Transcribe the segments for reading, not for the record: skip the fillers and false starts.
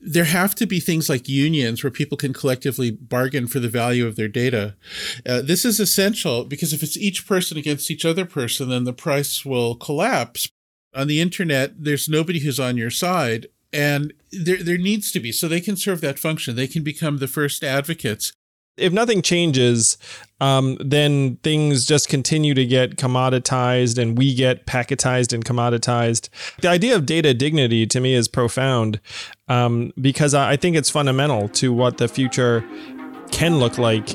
there have to be things like unions where people can collectively bargain for the value of their data. This is essential because if it's each person against each other person, then the price will collapse. On the internet, there's nobody who's on your side, and there needs to be. So they can serve that function. They can become the first advocates. If nothing changes, then things just continue to get commoditized and we get packetized and commoditized. The idea of data dignity to me is profound because I think it's fundamental to what the future can look like.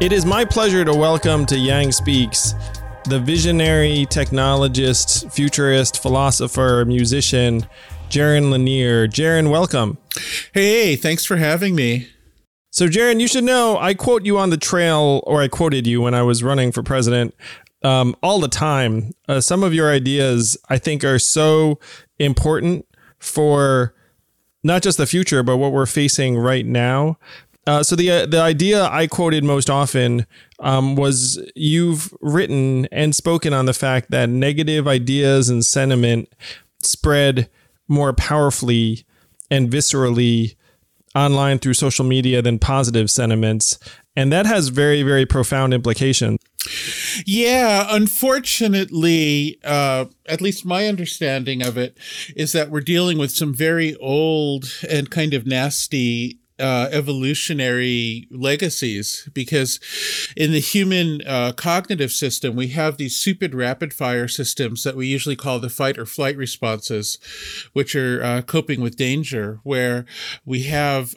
It is my pleasure to welcome to Yang Speaks, the visionary technologist, futurist, philosopher, musician, Jaron Lanier. Jaron, welcome. Hey, thanks for having me. So Jaron, you should know, I quote you on the trail, or I quoted you when I was running for president all the time. Some of your ideas, I think, are so important for not just the future, but what we're facing right now. So the idea I quoted most often was you've written and spoken on the fact that negative ideas and sentiment spread more powerfully and viscerally online through social media than positive sentiments. And that has very, very profound implications. Yeah, unfortunately, at least my understanding of it is that we're dealing with some very old and kind of nasty evolutionary legacies, because in the human cognitive system, we have these stupid rapid fire systems that we usually call the fight or flight responses, which are coping with danger, where we have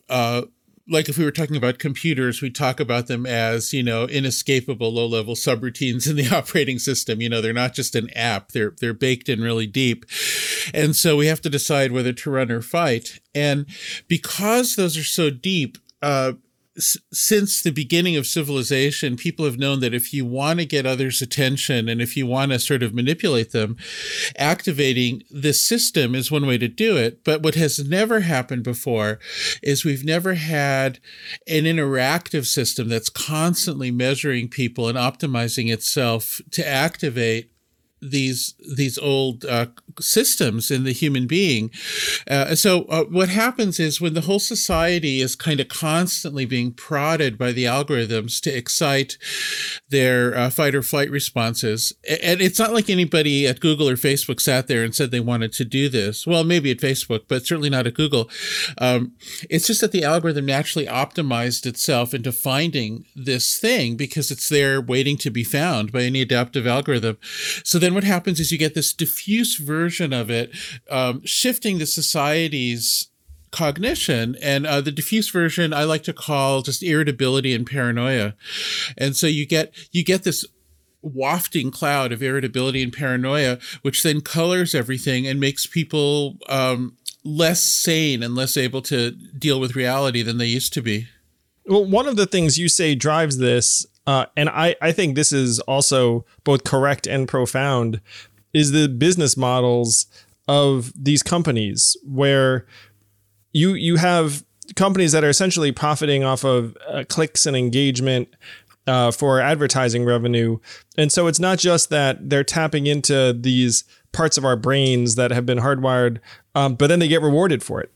like if we were talking about computers, we talk about them as, you know, inescapable low-level subroutines in the operating system. You know, they're not just an app. They're baked in really deep. And so we have to decide whether to run or fight. And because those are so deep, since the beginning of civilization, people have known that if you want to get others' attention and if you want to sort of manipulate them, activating this system is one way to do it. But what has never happened before is we've never had an interactive system that's constantly measuring people and optimizing itself to activate these old systems in the human being. So what happens is when the whole society is kind of constantly being prodded by the algorithms to excite their fight or flight responses, and it's not like anybody at Google or Facebook sat there and said they wanted to do this. Well, maybe at Facebook, but certainly not at Google. It's just that the algorithm naturally optimized itself into finding this thing because it's there waiting to be found by any adaptive algorithm. So then what happens is you get this diffuse version of it, shifting the society's cognition. And the diffuse version I like to call just irritability and paranoia. And so you get this wafting cloud of irritability and paranoia, which then colors everything and makes people less sane and less able to deal with reality than they used to be. Well, one of the things you say drives this, and I think this is also both correct and profound, is the business models of these companies where you have companies that are essentially profiting off of clicks and engagement for advertising revenue. And so it's not just that they're tapping into these parts of our brains that have been hardwired, but then they get rewarded for it.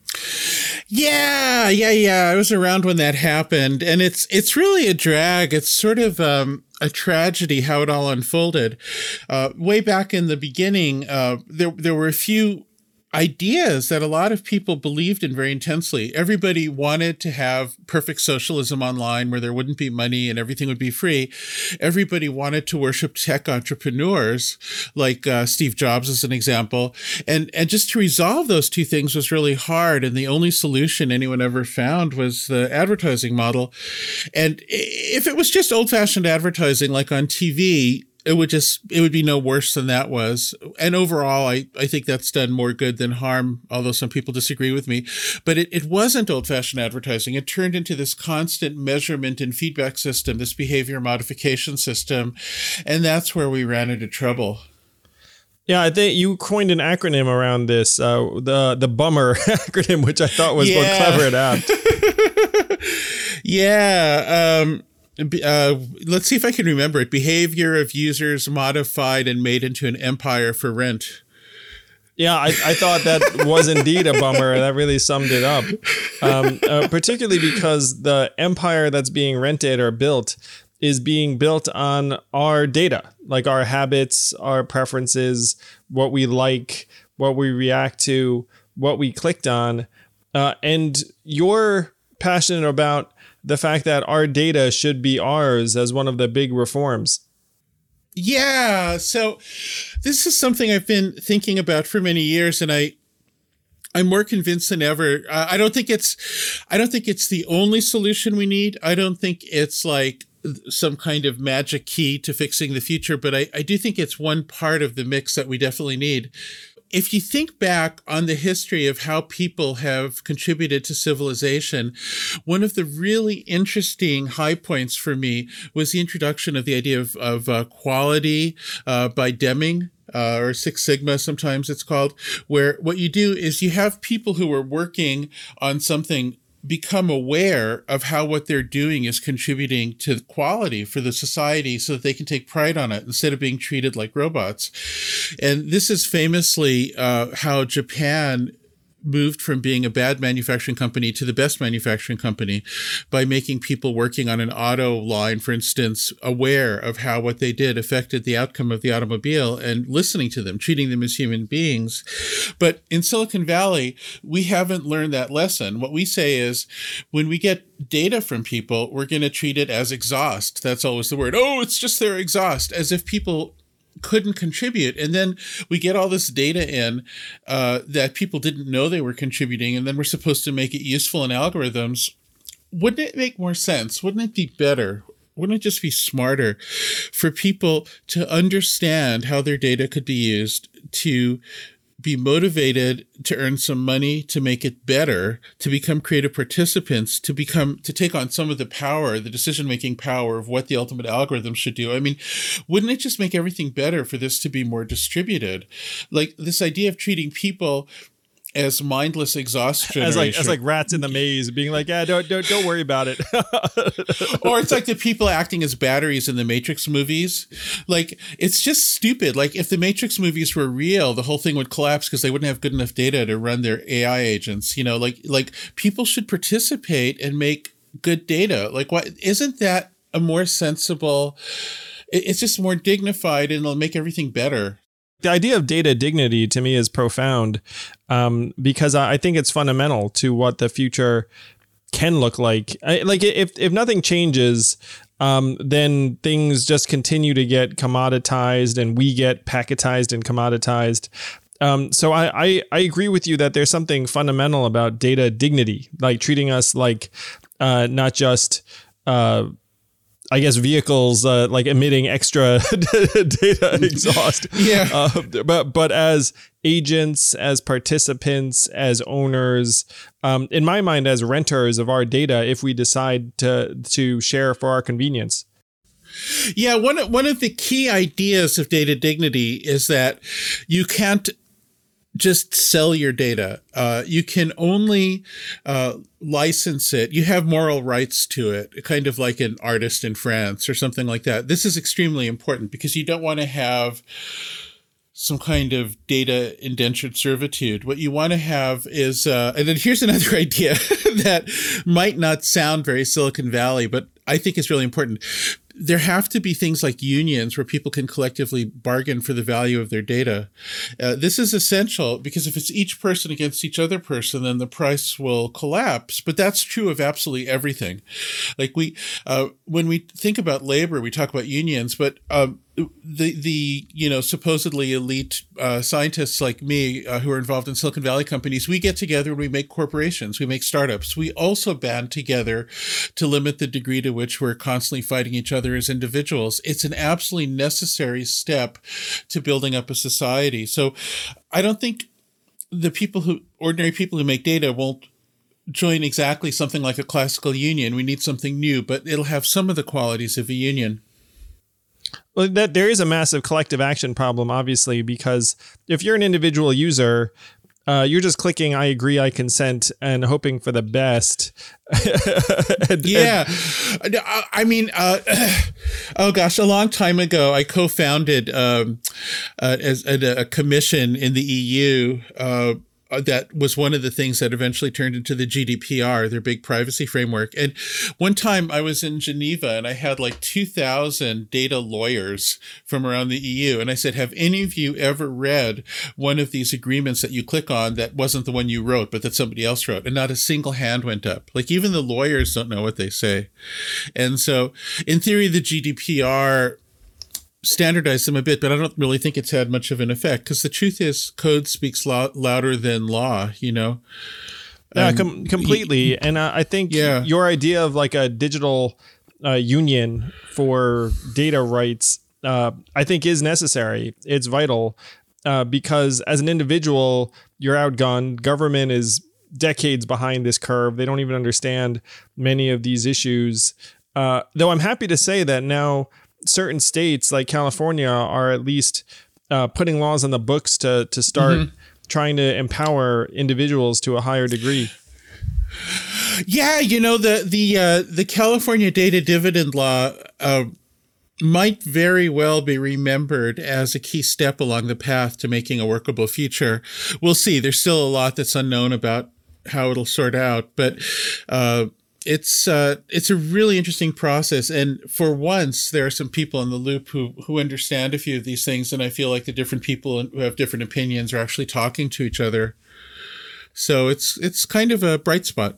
Yeah. I was around when that happened. And it's really a drag. It's sort of a tragedy how it all unfolded. Way back in the beginning, there were a few ideas that a lot of people believed in very intensely. Everybody wanted to have perfect socialism online where there wouldn't be money and everything would be free. Everybody wanted to worship tech entrepreneurs like Steve Jobs as an example. And just to resolve those two things was really hard. And the only solution anyone ever found was the advertising model. And if it was just old-fashioned advertising like on TV, it would be no worse than that was. And overall, I think that's done more good than harm, although some people disagree with me. But it wasn't old-fashioned advertising. It turned into this constant measurement and feedback system, this behavior modification system. And that's where we ran into trouble. Yeah, I think you coined an acronym around this, the BUMMER acronym, which I thought was both clever and apt. Yeah. Let's see if I can remember it. Behavior of users modified and made into an empire for rent. Yeah, I thought that was indeed a bummer. That really summed it up, particularly because the empire that's being rented or built is being built on our data, like our habits, our preferences, what we like, what we react to, what we clicked on. And you're passionate about the fact that our data should be ours as one of the big reforms. Yeah, so this is something I've been thinking about for many years, and I'm more convinced than ever. I don't think it's the only solution we need. I don't think it's like some kind of magic key to fixing the future, but I do think it's one part of the mix that we definitely need. If you think back on the history of how people have contributed to civilization, one of the really interesting high points for me was the introduction of the idea of quality by Deming. Or Six Sigma, sometimes it's called, where what you do is you have people who are working on something become aware of how what they're doing is contributing to quality for the society so that they can take pride on it instead of being treated like robots. And this is famously how Japan moved from being a bad manufacturing company to the best manufacturing company by making people working on an auto line, for instance, aware of how what they did affected the outcome of the automobile and listening to them, treating them as human beings. But in Silicon Valley, we haven't learned that lesson. What we say is when we get data from people, we're going to treat it as exhaust. That's always the word. Oh, it's just their exhaust, as if people couldn't contribute. And then we get all this data in that people didn't know they were contributing, and then we're supposed to make it useful in algorithms. Wouldn't it make more sense? Wouldn't it be better? Wouldn't it just be smarter for people to understand how their data could be used to be motivated to earn some money, to make it better, to become creative participants, to take on some of the power, the decision-making power of what the ultimate algorithm should do? I mean, wouldn't it just make everything better for this to be more distributed? Like this idea of treating people as mindless exhaustion, as like rats in the maze, being like, yeah, don't worry about it. Or it's like the people acting as batteries in the Matrix movies. Like, it's just stupid. Like, if the Matrix movies were real, the whole thing would collapse because they wouldn't have good enough data to run their AI agents. You know, like people should participate and make good data. Like, why isn't that a more sensible? It's just more dignified and it'll make everything better. The idea of data dignity to me is profound because I think it's fundamental to what the future can look like. If nothing changes, then things just continue to get commoditized and we get packetized and commoditized. So I agree with you that there's something fundamental about data dignity, like treating us like not just vehicles like emitting extra data exhaust. Yeah. But as agents, as participants, as owners, in my mind, as renters of our data, if we decide to share for our convenience. Yeah. One of the key ideas of data dignity is that you can't just sell your data. You can only license it. You have moral rights to it, kind of like an artist in France or something like that. This is extremely important because you don't want to have some kind of data indentured servitude. What you want to have is, and then here's another idea that might not sound very Silicon Valley, but I think it's really important. There have to be things like unions where people can collectively bargain for the value of their data. This is essential because if it's each person against each other person, then the price will collapse. But that's true of absolutely everything. Like when we think about labor, we talk about unions, but the supposedly elite scientists like me who are involved in Silicon Valley companies, we get together and we make corporations, we make startups. We also band together to limit the degree to which we're constantly fighting each other as individuals. It's an absolutely necessary step to building up a society. So I don't think ordinary people who make data won't join exactly something like a classical union. We need something new, but it'll have some of the qualities of a union. Well, that there is a massive collective action problem, obviously, because if you're an individual user, You're just clicking, I agree, I consent, and hoping for the best. A long time ago, I co-founded a commission in the EU that was one of the things that eventually turned into the GDPR, their big privacy framework. And one time I was in Geneva and I had like 2,000 data lawyers from around the EU. And I said, have any of you ever read one of these agreements that you click on that wasn't the one you wrote, but that somebody else wrote? And not a single hand went up. Like even the lawyers don't know what they say. And so in theory, the GDPR standardized them a bit, but I don't really think it's had much of an effect because the truth is code speaks louder than law, you know? Completely. And I think your idea of like a digital union for data rights, I think is necessary. It's vital because as an individual, you're outgunned. Government is decades behind this curve. They don't even understand many of these issues. Though I'm happy to say that now, certain states like California are at least putting laws on the books to start trying to empower individuals to a higher degree. Yeah, you know, the California Data Dividend Law might very well be remembered as a key step along the path to making a workable future. We'll see. There's still a lot that's unknown about how it'll sort out, but it's a really interesting process. And for once, there are some people in the loop who understand a few of these things. And I feel like the different people who have different opinions are actually talking to each other. So it's kind of a bright spot.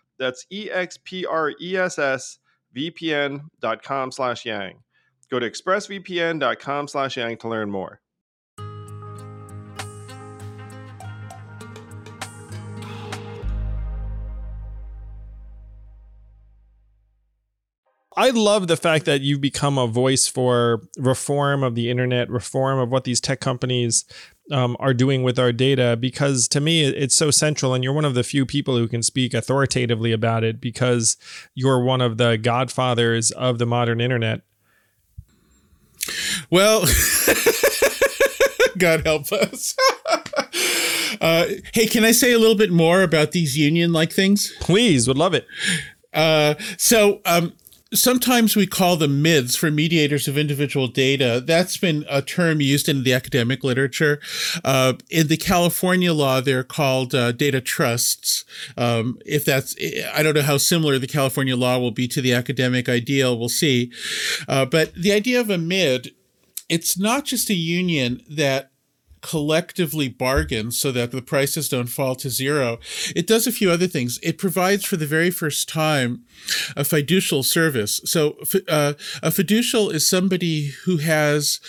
That's ExpressVPN.com/yang. Go to ExpressVPN.com/yang to learn more. I love the fact that you've become a voice for reform of the internet, reform of what these tech companies are doing with our data, because to me, it's so central. And you're one of the few people who can speak authoritatively about it because you're one of the godfathers of the modern internet. Well, God help us. Hey, can I say a little bit more about these union-like things? Please, would love it. Sometimes we call them MIDs for mediators of individual data. That's been a term used in the academic literature. In the California law, they're called data trusts. I don't know how similar the California law will be to the academic ideal. We'll see. But the idea of a MID, it's not just a union that collectively bargains so that the prices don't fall to zero. It does a few other things. It provides for the very first time a fiducial service. So a fiducial is somebody who has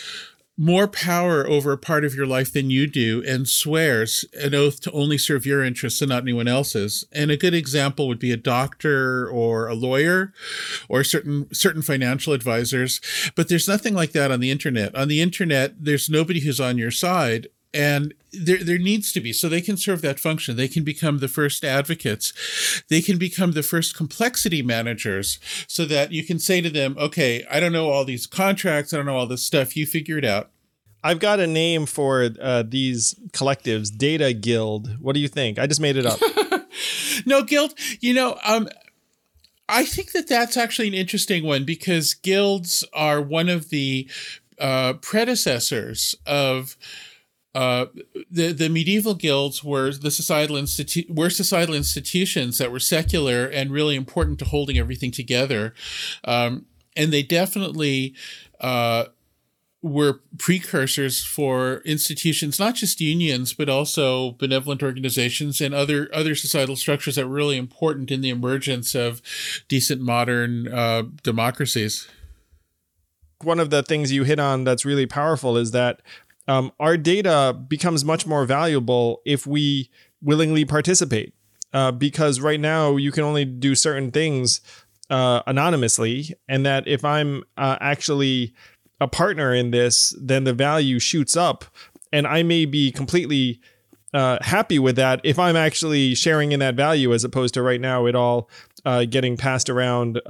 more power over a part of your life than you do and swears an oath to only serve your interests and not anyone else's. And a good example would be a doctor or a lawyer or certain financial advisors. But there's nothing like that on the internet. On the internet, there's nobody who's on your side. And there needs to be. So they can serve that function. They can become the first advocates. They can become the first complexity managers so that you can say to them, okay, I don't know all these contracts. I don't know all this stuff. You figure it out. I've got a name for these collectives, Data Guild. What do you think? I just made it up. No, guild. You know, I think that that's actually an interesting one because guilds are one of the predecessors of the medieval guilds were societal institutions that were secular and really important to holding everything together, and they definitely were precursors for institutions, not just unions, but also benevolent organizations and other societal structures that were really important in the emergence of decent modern democracies. One of the things you hit on that's really powerful is that our data becomes much more valuable if we willingly participate, because right now you can only do certain things anonymously, and that if I'm actually a partner in this, then the value shoots up, and I may be completely happy with that if I'm actually sharing in that value as opposed to right now it all getting passed around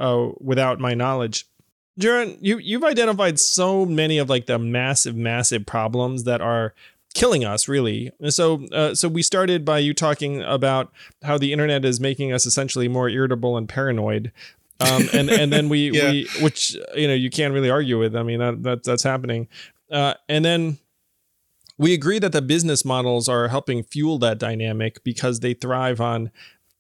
without my knowledge. Jaron, you've identified so many of like the massive problems that are killing us, really. And so we started by you talking about how the internet is making us essentially more irritable and paranoid, and then we yeah. Which you know you can't really argue with. I mean that's happening, and then we agree that the business models are helping fuel that dynamic because they thrive on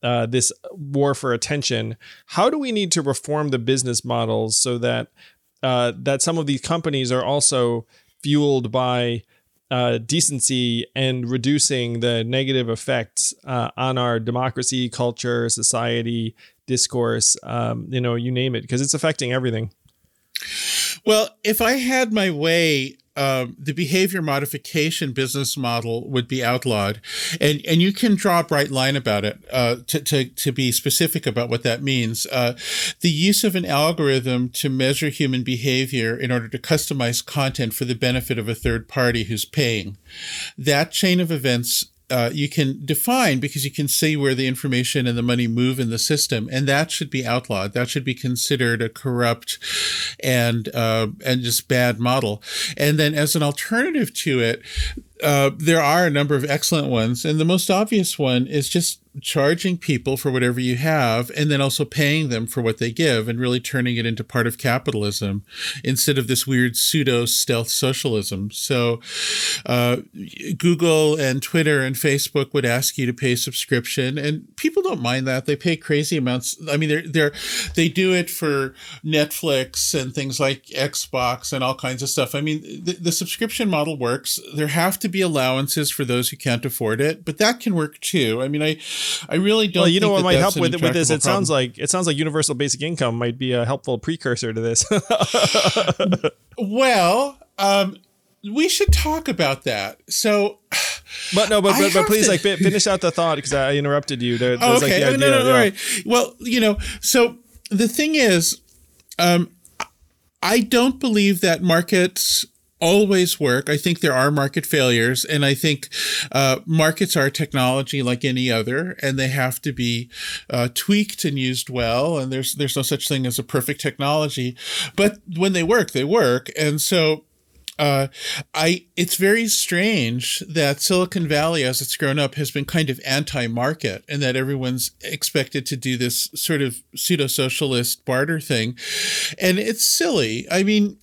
this war for attention. How do we need to reform the business models so that that some of these companies are also fueled by decency and reducing the negative effects on our democracy, culture, society, discourse, you name it, because it's affecting everything? Well, if I had my way, the behavior modification business model would be outlawed, and you can draw a bright line about it to be specific about what that means. The use of an algorithm to measure human behavior in order to customize content for the benefit of a third party who's paying. That chain of events you can define because you can see where the information and the money move in the system, and that should be outlawed. That should be considered a corrupt and just bad model. And then as an alternative to it, there are a number of excellent ones, and the most obvious one is just charging people for whatever you have and then also paying them for what they give and really turning it into part of capitalism instead of this weird pseudo-stealth socialism. So Google and Twitter and Facebook would ask you to pay subscription, and people don't mind that. They pay crazy amounts. I mean, they do it for Netflix and things like Xbox and all kinds of stuff. I mean, the subscription model works. There have to be allowances for those who can't afford it, but that can work too. I mean, I really don't. Well, you know what might help with this? It sounds like universal basic income might be a helpful precursor to this. Well, we should talk about that. So, but please like finish out the thought because I interrupted you. Okay. Like the idea, all right. Well, so the thing is, I don't believe that markets always work. I think there are market failures, and I think markets are technology like any other, and they have to be tweaked and used well. And there's no such thing as a perfect technology, but when they work, and so. It's very strange that Silicon Valley, as it's grown up, has been kind of anti-market, and that everyone's expected to do this sort of pseudo-socialist barter thing, and it's silly. I mean,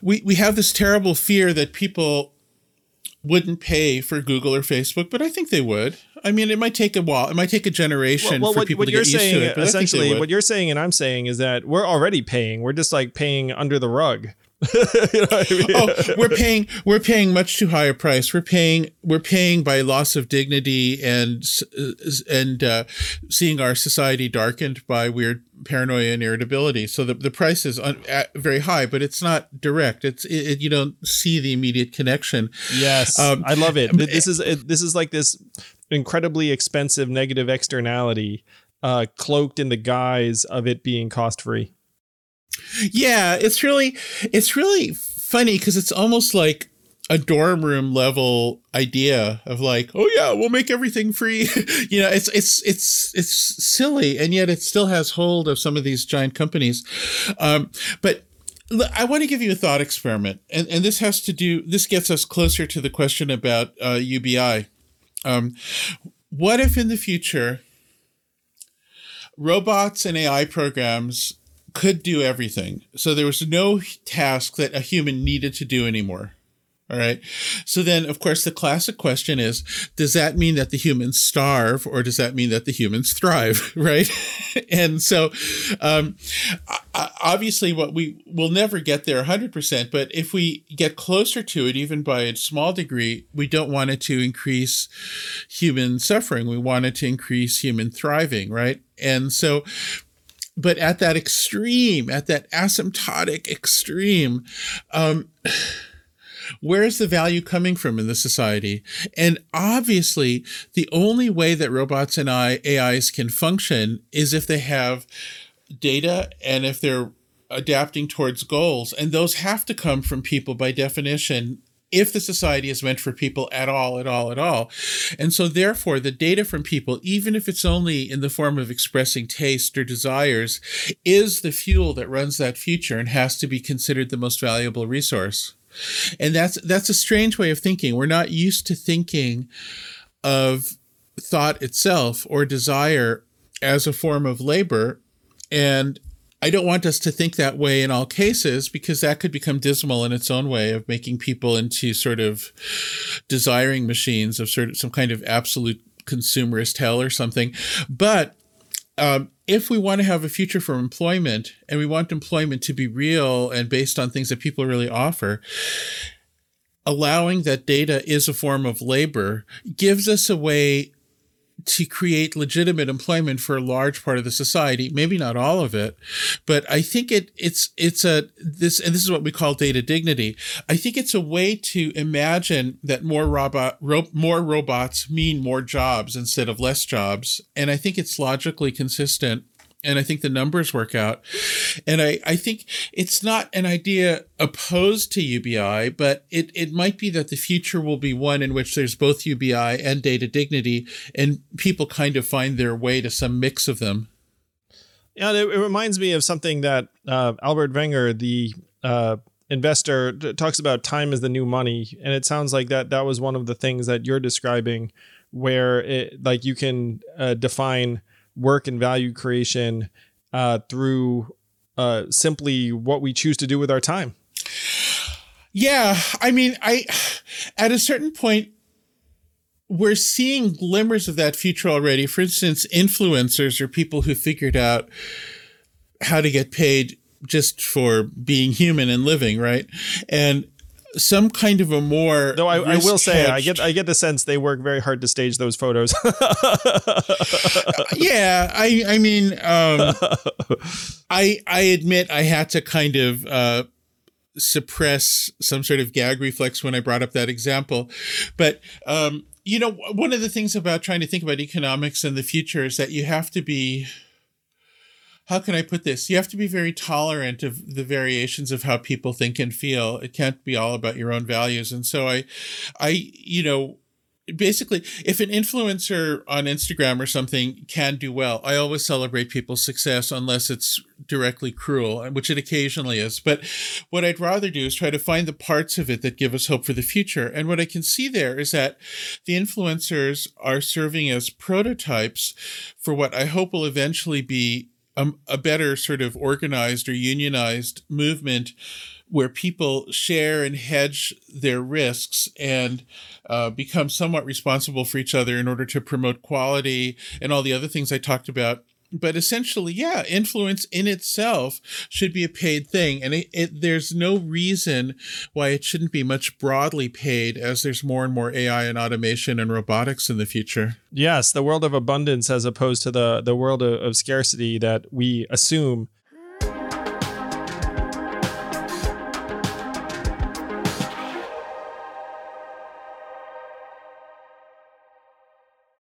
we have this terrible fear that people wouldn't pay for Google or Facebook, but I think they would. I mean, it might take a while. It might take a generation for people to get used to it. Essentially, what you're saying and I'm saying is that we're already paying. We're just like paying under the rug. You know what I mean? Oh, we're paying much too high a price. We're paying by loss of dignity and seeing our society darkened by weird paranoia and irritability. So the price is very high, but it's not direct. It's you don't see the immediate connection. Yes, I love it. This is like this incredibly expensive negative externality cloaked in the guise of it being cost free. Yeah, it's really funny because it's almost like a dorm room level idea of like, oh yeah, we'll make everything free. You know, it's silly, and yet it still has hold of some of these giant companies. But I want to give you a thought experiment, and this gets us closer to the question about UBI. What if in the future robots and AI programs could do everything? So there was no task that a human needed to do anymore. All right. So then, of course, the classic question is, does that mean that the humans starve, or does that mean that the humans thrive? Right. And so obviously what we will never get there 100%. But if we get closer to it, even by a small degree, we don't want it to increase human suffering. We want it to increase human thriving. Right. And so but at that extreme, at that asymptotic extreme, where is the value coming from in the society? And obviously, the only way that robots and AIs can function is if they have data and if they're adapting towards goals. And those have to come from people by definition, if the society is meant for people at all, at all, at all. And so therefore, the data from people, even if it's only in the form of expressing taste or desires, is the fuel that runs that future and has to be considered the most valuable resource. And that's a strange way of thinking. We're not used to thinking of thought itself or desire as a form of labor. And I don't want us to think that way in all cases, because that could become dismal in its own way of making people into sort of desiring machines of sort of some kind of absolute consumerist hell or something. But if we want to have a future for employment, and we want employment to be real and based on things that people really offer, allowing that data is a form of labor gives us a way to create legitimate employment for a large part of the society, maybe not all of it, but I think this is what we call data dignity. I think it's a way to imagine that more robots mean more jobs instead of less jobs, and I think it's logically consistent, and I think the numbers work out, and I think it's not an idea opposed to UBI, but it might be that the future will be one in which there's both UBI and data dignity, and people kind of find their way to some mix of them. Yeah, it reminds me of something that Albert Wenger, the investor, talks about. Time is the new money, and it sounds like that was one of the things that you're describing, where you can define work and value creation through simply what we choose to do with our time. Yeah, I mean, at a certain point, we're seeing glimmers of that future already. For instance, influencers are people who figured out how to get paid just for being human and living, right? And some kind of a more. Though I will say, I get the sense they work very hard to stage those photos. Yeah, I mean, I admit I had to kind of suppress some sort of gag reflex when I brought up that example, but. You know, one of the things about trying to think about economics in the future is that you have to be. How can I put this? You have to be very tolerant of the variations of how people think and feel. It can't be all about your own values. And so I, you know, basically, if an influencer on Instagram or something can do well, I always celebrate people's success unless it's directly cruel, which it occasionally is. But what I'd rather do is try to find the parts of it that give us hope for the future. And what I can see there is that the influencers are serving as prototypes for what I hope will eventually be a better sort of organized or unionized movement where people share and hedge their risks and become somewhat responsible for each other in order to promote quality and all the other things I talked about But essentially, yeah, influence in itself should be a paid thing. And there's no reason why it shouldn't be much broadly paid as there's more and more AI and automation and robotics in the future. Yes, the world of abundance as opposed to the world of scarcity that we assume.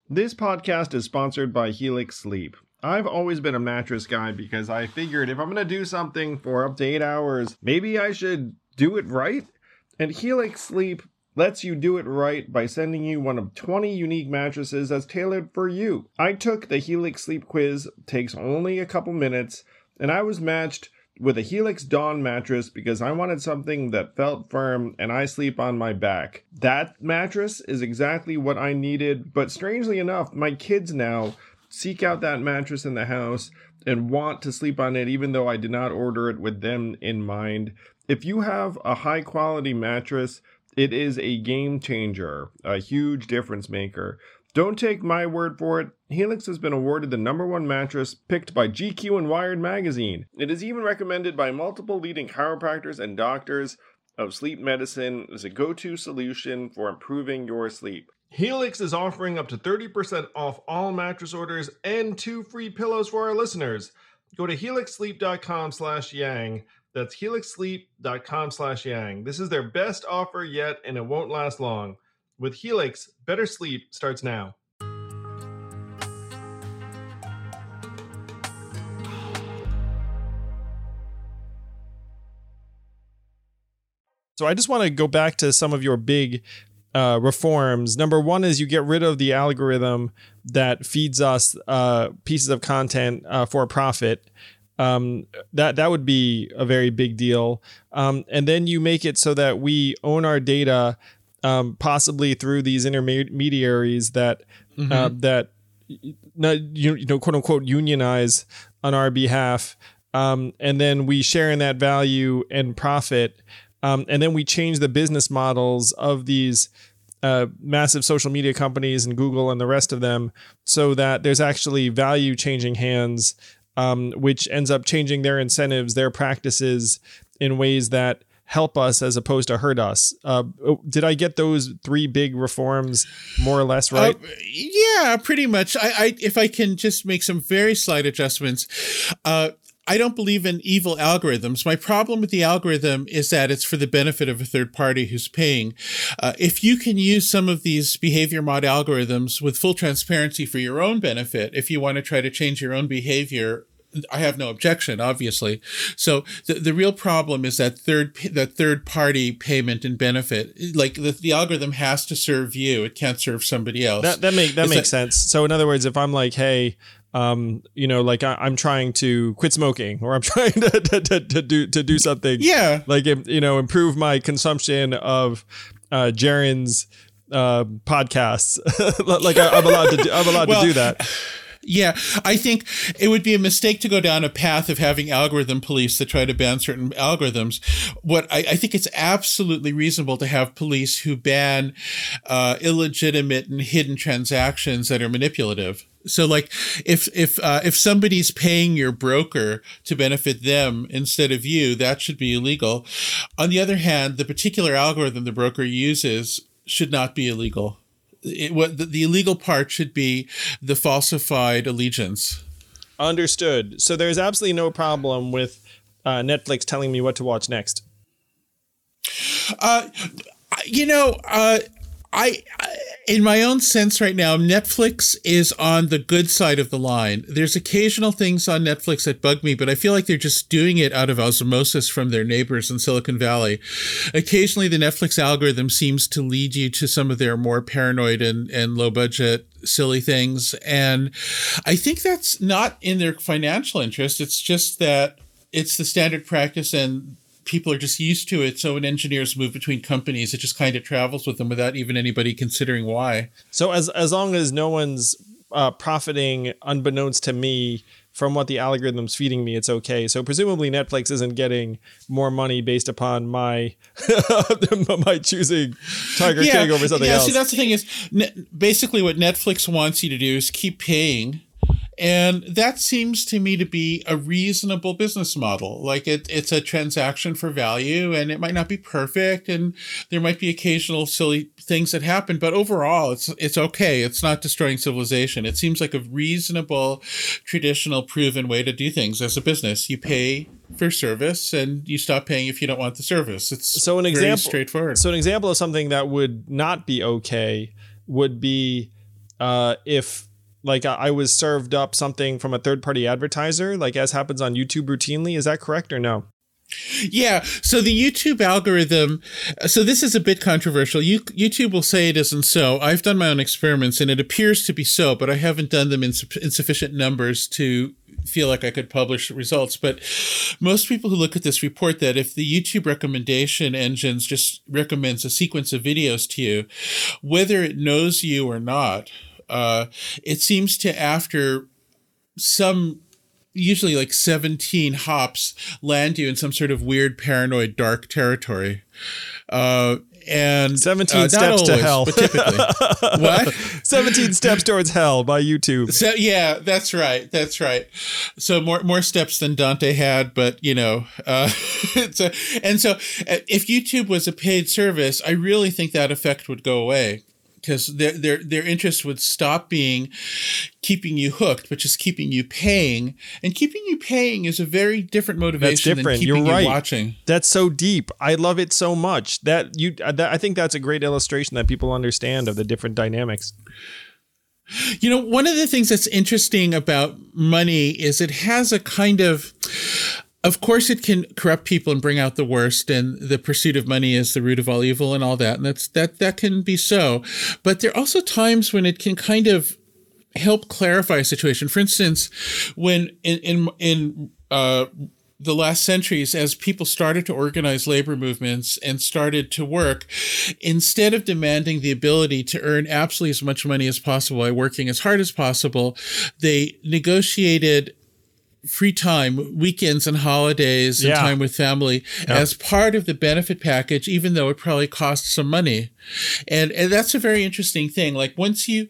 This podcast is sponsored by Helix Sleep. I've always been a mattress guy because I figured if I'm going to do something for up to 8 hours, maybe I should do it right. And Helix Sleep lets you do it right by sending you one of 20 unique mattresses that's tailored for you. I took the Helix Sleep quiz, takes only a couple minutes, and I was matched with a Helix Dawn mattress because I wanted something that felt firm and I sleep on my back. That mattress is exactly what I needed, but strangely enough, my kids now seek out that mattress in the house and want to sleep on it even though I did not order it with them in mind. If you have a high quality mattress, it is a game changer, a huge difference maker. Don't take my word for it. Helix has been awarded the #1 mattress picked by GQ and Wired magazine. It is even recommended by multiple leading chiropractors and doctors of sleep medicine as a go-to solution for improving your sleep. Helix is offering up to 30% off all mattress orders and 2 free pillows for our listeners. Go to helixsleep.com/yang. That's helixsleep.com/yang. This is their best offer yet, and it won't last long. With Helix, better sleep starts now. So I just want to go back to some of your big reforms. Number one is you get rid of the algorithm that feeds us pieces of content for a profit. That would be a very big deal. And then you make it so that we own our data, possibly through these intermediaries that quote unquote unionize on our behalf, and then we share in that value and profit, and then we change the business models of these massive social media companies and Google and the rest of them, so that there's actually value changing hands, which ends up changing their incentives, their practices in ways that help us as opposed to hurt us. Did I get those 3 big reforms more or less right? Yeah, pretty much. I if I can just make some very slight adjustments. I don't believe in evil algorithms. My problem with the algorithm is that it's for the benefit of a third party who's paying. If you can use some of these behavior mod algorithms with full transparency for your own benefit, if you want to try to change your own behavior, I have no objection, obviously. So the real problem is that third party payment and benefit. Like the algorithm has to serve you; it can't serve somebody else. That makes sense. So in other words, if I'm like, hey, I'm trying to quit smoking, or I'm trying to do something, yeah, like improve my consumption of Jaron's podcasts. Like I'm allowed to do that. Yeah, I think it would be a mistake to go down a path of having algorithm police that try to ban certain algorithms. What I think it's absolutely reasonable to have police who ban illegitimate and hidden transactions that are manipulative. So, like, if somebody's paying your broker to benefit them instead of you, that should be illegal. On the other hand, the particular algorithm the broker uses should not be illegal. The illegal part should be the falsified allegiance. Understood. So there's absolutely no problem with Netflix telling me what to watch next. I in my own sense right now, Netflix is on the good side of the line. There's occasional things on Netflix that bug me, but I feel like they're just doing it out of osmosis from their neighbors in Silicon Valley. Occasionally, the Netflix algorithm seems to lead you to some of their more paranoid and low budget silly things. And I think that's not in their financial interest. It's just that it's the standard practice and people are just used to it. So when engineers move between companies, it just kind of travels with them without even anybody considering why. So as long as no one's profiting unbeknownst to me from what the algorithm's feeding me, it's okay. So presumably Netflix isn't getting more money based upon my my choosing Tiger King over something else. See, that's the thing is basically what Netflix wants you to do is keep paying And that seems to me to be a reasonable business model. Like it's a transaction for value, and it might not be perfect, and there might be occasional silly things that happen, but overall it's okay. It's not destroying civilization. It seems like a reasonable, traditional, proven way to do things as a business. You pay for service and you stop paying if you don't want the service. It's so an example, very straightforward. So an example of something that would not be okay would be if like I was served up something from a third-party advertiser, like as happens on YouTube routinely. Is that correct or no? Yeah. So the YouTube algorithm, so this is a bit controversial. YouTube will say it isn't so. I've done my own experiments and it appears to be so, but I haven't done them in sufficient numbers to feel like I could publish results. But most people who look at this report that if the YouTube recommendation engines just recommends a sequence of videos to you, whether it knows you or not, it seems to after some usually like 17 hops land you in some sort of weird, paranoid, dark territory. And 17 steps always, to hell, but typically. What? 17 steps towards hell by YouTube. So yeah, that's right. That's right. So more steps than Dante had, but you know, so if YouTube was a paid service, I really think that effect would go away. Because their interest would stop being keeping you hooked, but just keeping you paying. And keeping you paying is a very different motivation than keeping you watching. That's so deep. I love it so much. I think that's a great illustration that people understand of the different dynamics. You know, one of the things that's interesting about money is it has a kind of course, it can corrupt people and bring out the worst, and the pursuit of money is the root of all evil and all that. And that can be so. But there are also times when it can kind of help clarify a situation. For instance, when in the last centuries, as people started to organize labor movements and started to work, instead of demanding the ability to earn absolutely as much money as possible by working as hard as possible, they negotiated free time, weekends and holidays, and time with family as part of the benefit package, even though it probably costs some money. And that's a very interesting thing. Like once you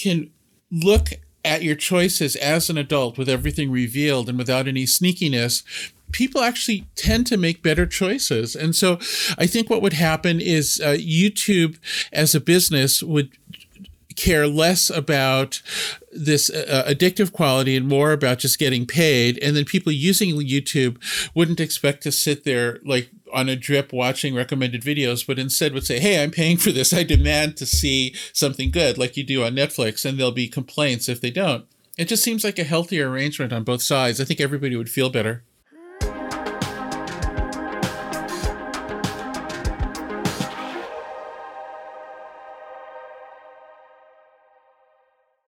can look at your choices as an adult with everything revealed and without any sneakiness, people actually tend to make better choices. And so I think what would happen is YouTube as a business would care less about this addictive quality and more about just getting paid. And then people using YouTube wouldn't expect to sit there like on a drip watching recommended videos, but instead would say, hey, I'm paying for this. I demand to see something good like you do on Netflix. And there'll be complaints if they don't. It just seems like a healthier arrangement on both sides. I think everybody would feel better.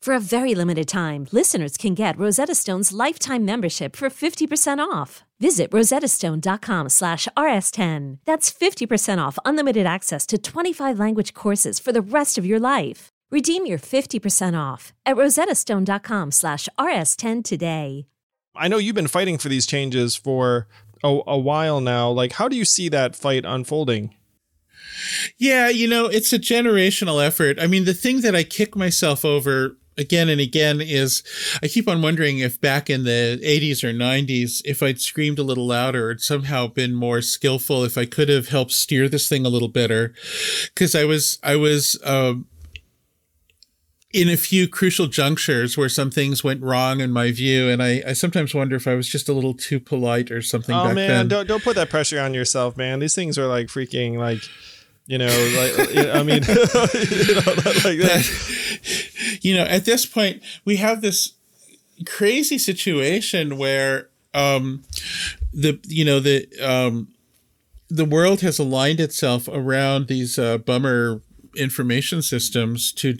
For a very limited time, listeners can get Rosetta Stone's lifetime membership for 50% off. Visit rosettastone.com/rs10. That's 50% off unlimited access to 25 language courses for the rest of your life. Redeem your 50% off at rosettastone.com/rs10 today. I know you've been fighting for these changes for a while now. Like, how do you see that fight unfolding? Yeah, you know, it's a generational effort. I mean, the thing that I kick myself over again and again is I keep on wondering if back in the 80s or 90s, if I'd screamed a little louder, or somehow been more skillful, if I could have helped steer this thing a little better, because I was in a few crucial junctures where some things went wrong in my view. And I sometimes wonder if I was just a little too polite or something back then. Oh, man, don't put that pressure on yourself, man. These things are like freaking like, you know, like, I mean, you know, like that. You know, at this point, we have this crazy situation where the the world has aligned itself around these bummer information systems to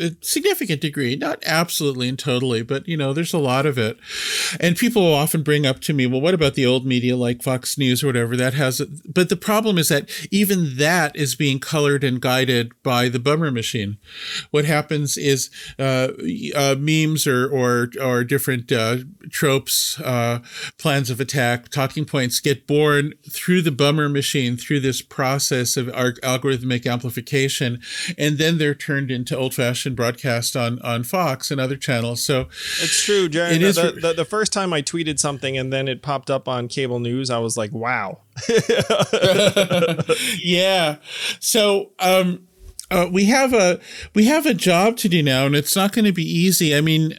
a significant degree, not absolutely and totally, but, you know, there's a lot of it. And people often bring up to me, well, what about the old media like Fox News or whatever that has it? But the problem is that even that is being colored and guided by the bummer machine. What happens is memes or different tropes, plans of attack, talking points get born through the bummer machine, through this process of algorithmic amplification. And then they're turned into old-fashioned broadcast on Fox and other channels. So it's true, Jaron. The first time I tweeted something and then it popped up on cable news, I was like, wow. Yeah. So we have a job to do now, and it's not going to be easy. I mean,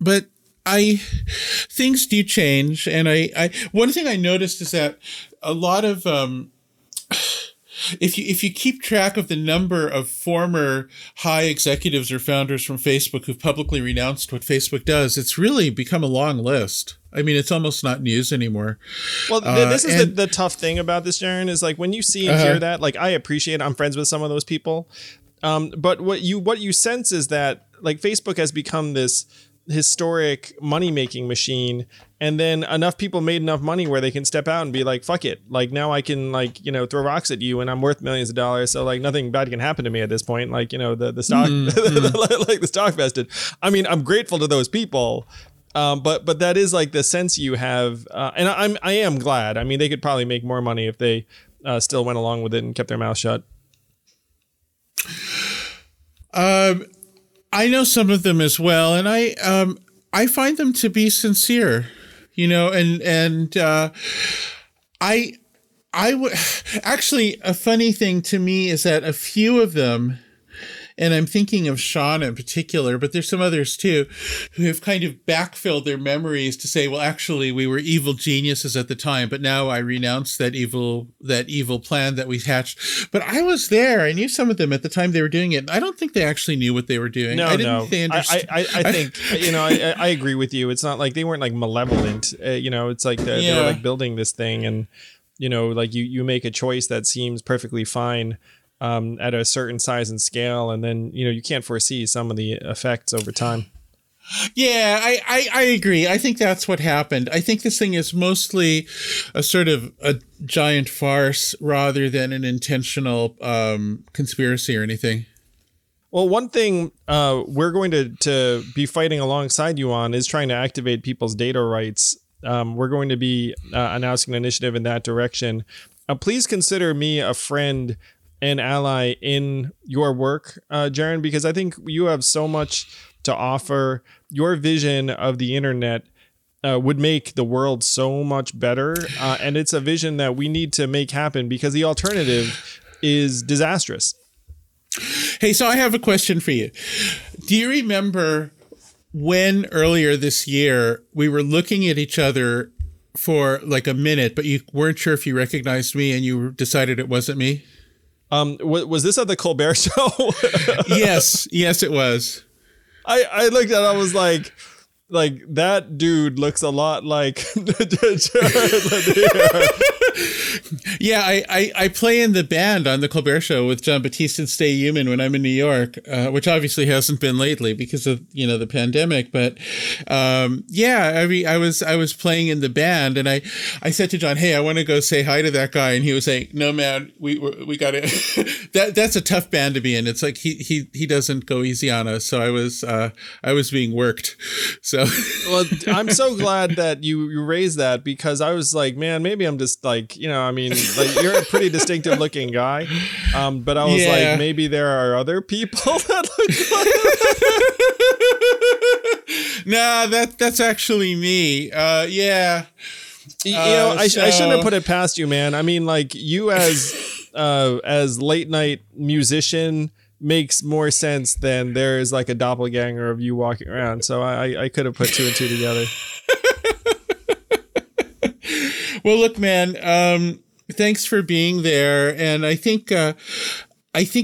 but things do change, and I one thing I noticed is that a lot of If you keep track of the number of former high executives or founders from Facebook who've publicly renounced what Facebook does, it's really become a long list. I mean, it's almost not news anymore. Well, this is the tough thing about this, Jaron, is like when you see and hear that, like I appreciate it. I'm friends with some of those people. But what you sense is that like Facebook has become this historic money-making machine, and then enough people made enough money where they can step out and be like, fuck it. Like now I can like, you know, throw rocks at you and I'm worth millions of dollars. So like nothing bad can happen to me at this point. Like, you know, the stock, like the stock vested. I mean, I'm grateful to those people. But that is like the sense you have. And I am glad. I mean, they could probably make more money if they still went along with it and kept their mouth shut. I know some of them as well, and I find them to be sincere, you know, and actually a funny thing to me is that a few of them, and I'm thinking of Sean in particular, but there's some others too, who have kind of backfilled their memories to say, well, actually, we were evil geniuses at the time, but now I renounce that evil plan that we hatched. But I was there. I knew some of them at the time they were doing it. And I don't think they actually knew what they were doing. No, I think, you know, I agree with you. It's not like they weren't like malevolent. You know, it's like they were like building this thing, and, you know, like you make a choice that seems perfectly fine at a certain size and scale, and then, you know, you can't foresee some of the effects over time. Yeah, I agree. I think that's what happened. I think this thing is mostly a sort of a giant farce rather than an intentional conspiracy or anything. Well, one thing we're going to be fighting alongside you on is trying to activate people's data rights. We're going to be announcing an initiative in that direction. Please consider me a friend, an ally in your work, Jaron, because I think you have so much to offer. Your vision of the internet would make the world so much better. And it's a vision that we need to make happen, because the alternative is disastrous. Hey, so I have a question for you. Do you remember when earlier this year we were looking at each other for like a minute, but you weren't sure if you recognized me and you decided it wasn't me? Was this at the Colbert Show? Yes, it was. I looked at it, I was like that dude looks a lot like Jaron Lanier. Yeah, I play in the band on the Colbert Show with John Batiste and Stay Human when I'm in New York, which obviously hasn't been lately because of, you know, the pandemic. But I was playing in the band, and I said to John, "Hey, I want to go say hi to that guy," and he was like, "No, man, we got it." That's a tough band to be in. It's like he doesn't go easy on us. So I was being worked. So well, I'm so glad that you raised that, because I was like, man, maybe I'm just like, you know, I mean, like, you're a pretty distinctive looking guy, but I was like, maybe there are other people that look like nah, that's actually me. I shouldn't have put it past you, man. I mean, like, you as late night musician makes more sense than there is like a doppelganger of you walking around. So I could have put two and two together. Well, look, man, thanks for being there. And I think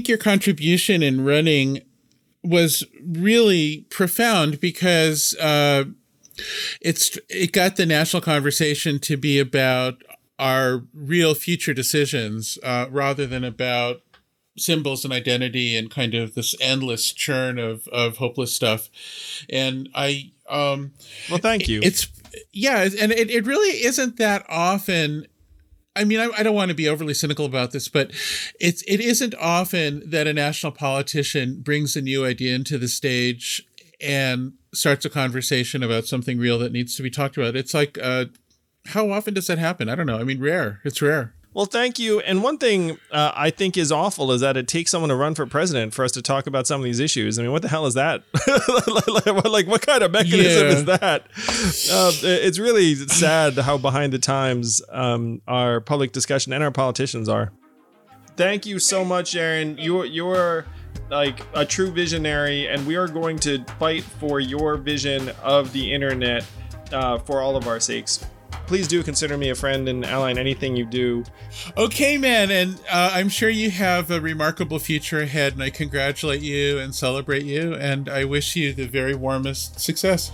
your contribution in running was really profound, because it got the national conversation to be about are real future decisions rather than about symbols and identity and kind of this endless churn of hopeless stuff. And I well, thank you. It's yeah, and it really isn't that often. I mean, I don't want to be overly cynical about this, but it isn't often that a national politician brings a new idea into the stage and starts a conversation about something real that needs to be talked about. It's like, how often does that happen? I don't know. I mean, rare. It's rare. Well, thank you. And one thing I think is awful is that it takes someone to run for president for us to talk about some of these issues. I mean, what the hell is that? Like, what kind of mechanism is that? It's really sad how behind the times our public discussion and our politicians are. Thank you so much, Jaron. You're like a true visionary, and we are going to fight for your vision of the internet for all of our sakes. Please do consider me a friend and ally in anything you do. Okay, man. And I'm sure you have a remarkable future ahead, and I congratulate you and celebrate you. And I wish you the very warmest success.